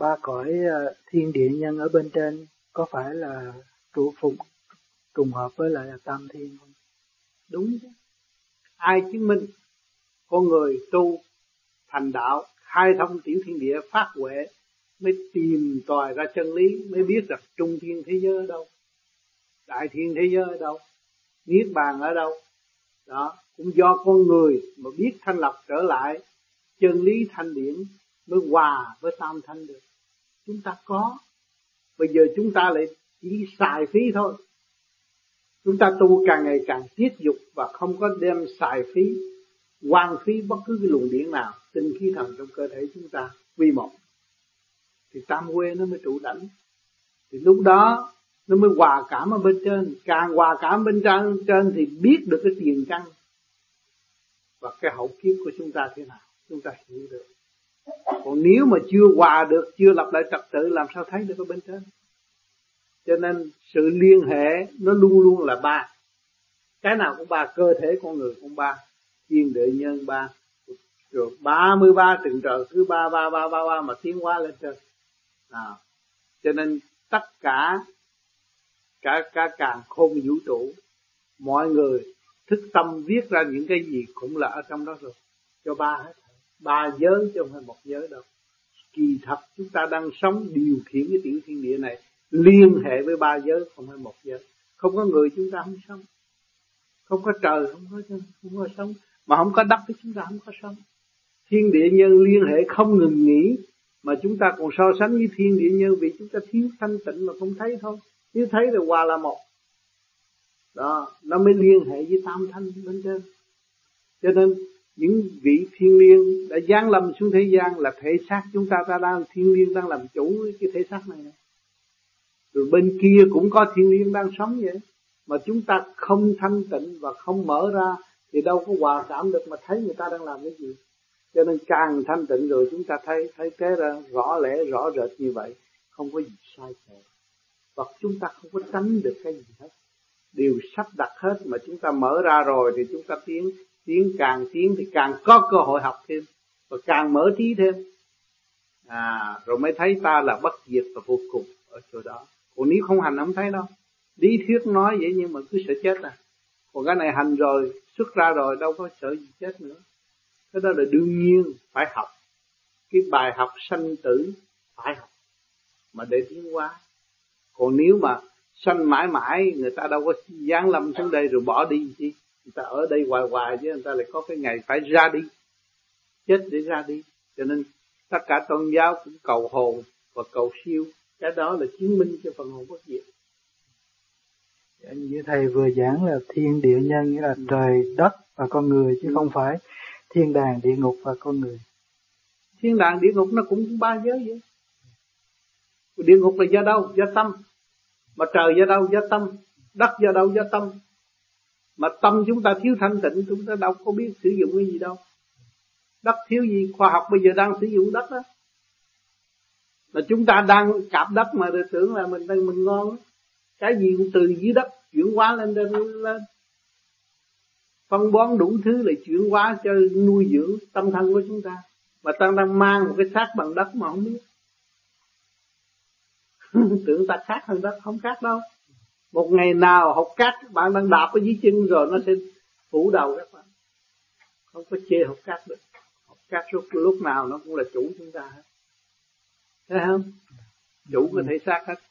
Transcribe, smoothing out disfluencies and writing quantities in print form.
ba cõi thiên địa nhân ở bên trên có phải là trụ phục trùng hợp với lại là tam thiên không? Đúng chứ. Ai chứng minh con người tu thành đạo, khai thông tiểu thiên địa, phát huệ, mới tìm tòi ra chân lý, mới biết rằng trung thiên thế giới ở đâu, đại thiên thế giới ở đâu, niết bàn ở đâu. Đó, cũng do con người mà biết thanh lọc trở lại chân lý thanh điển mới hòa với tam thanh được. Chúng ta có, bây giờ chúng ta lại chỉ xài phí thôi. Chúng ta tu càng ngày càng tiết dục và không có đem xài phí, hoang phí bất cứ cái luồng điện nào, tinh khí thần trong cơ thể chúng ta quy một, thì tam huê nó mới trụ đảnh. Thì lúc đó nó mới hòa cảm ở bên trên, càng hòa cảm bên trên thì biết được cái tiền căn và cái hậu kiếp của chúng ta thế nào, chúng ta hiểu được. Còn nếu mà chưa hòa được, chưa lập lại trật tự, làm sao thấy được ở bên trên? Cho nên sự liên hệ nó luôn luôn là ba, cái nào cũng ba, cơ thể con người cũng ba, thiên địa nhân ba, rồi 33 trường trời cứ ba mà tiến hóa lên trên. Nào, cho nên tất cả càn khôn vũ trụ, mọi người thức tâm viết ra những cái gì cũng là ở trong đó rồi, cho ba hết, ba giới chứ không phải một giới đâu. Kỳ thật chúng ta đang sống điều khiển cái tiểu thiên địa này liên hệ với ba giới, không phải một giới. Không có người chúng ta không sống, không có trời không có chân, không có sống, mà không có đất thì chúng ta không có sống. Thiên địa nhân liên hệ không ngừng nghỉ, mà chúng ta còn so sánh với thiên địa nhân vì chúng ta thiếu thanh tịnh mà không thấy thôi. Nếu thấy thì hòa là một. Đó, nó mới liên hệ với tam thanh bên trên. Cho nên những vị thiên liêng đã giáng lâm xuống thế gian là thể xác chúng ta, ta đang thiên liêng đang làm chủ cái thể xác này. Rồi bên kia cũng có thiên liêng đang sống vậy, mà chúng ta không thanh tịnh và không mở ra thì đâu có hòa cảm được mà thấy người ta đang làm cái gì. Cho nên càng thanh tịnh rồi chúng ta thấy thế ra rõ lẽ rõ rệt như vậy, không có gì sai sót. Và chúng ta không có tránh được cái gì hết, đều sắp đặt hết, mà chúng ta mở ra rồi thì chúng ta tiến thì càng có cơ hội học thêm và càng mở trí thêm. Rồi mới thấy ta là bất diệt và vô cùng ở chỗ đó. Còn nếu không hành không thấy đâu. Lý thuyết nói vậy nhưng mà cứ sợ chết à. Còn cái này hành rồi, xuất ra rồi đâu có sợ gì chết nữa. Cái đó là đương nhiên phải học. Cái bài học sanh tử phải học mà để tiến hóa. Còn nếu mà sanh mãi mãi, người ta đâu có giáng lâm xuống đây rồi bỏ đi chi. Người ta ở đây hoài hoài chứ, người ta lại có cái ngày phải ra đi. Chết để ra đi. Cho nên tất cả tôn giáo cũng cầu hồn và cầu siêu. Cái đó là chứng minh cho phần hồn bất diệt. Như thầy vừa giảng là thiên địa nhân nghĩa là trời đất và con người, chứ không phải thiên đàng địa ngục và con người. Thiên đàng địa ngục nó cũng ba giới vậy. Địa ngục là do đâu? Do tâm. Mà trời do đâu? Do tâm. Đất do đâu? Do tâm. Mà tâm chúng ta thiếu thanh tịnh, chúng ta đâu có biết sử dụng cái gì đâu. Đất thiếu gì? Khoa học bây giờ đang sử dụng đất đó. Mà chúng ta đang cạp đất mà tưởng là mình ngon. Cái gì cũng từ dưới đất chuyển hóa lên. Phân bón đủ thứ là chuyển hóa cho nuôi dưỡng tâm thân của chúng ta. Mà ta đang mang một cái xác bằng đất mà không biết. Tưởng ta khác hơn đất, không khác đâu. Một ngày nào học cát, bạn đang đạp ở dưới chân rồi nó sẽ phủ đầu các bạn. Không có chê học cát được. Học cát lúc nào nó cũng là chủ chúng ta hết. Thấy không? Chủ có thể xác hết.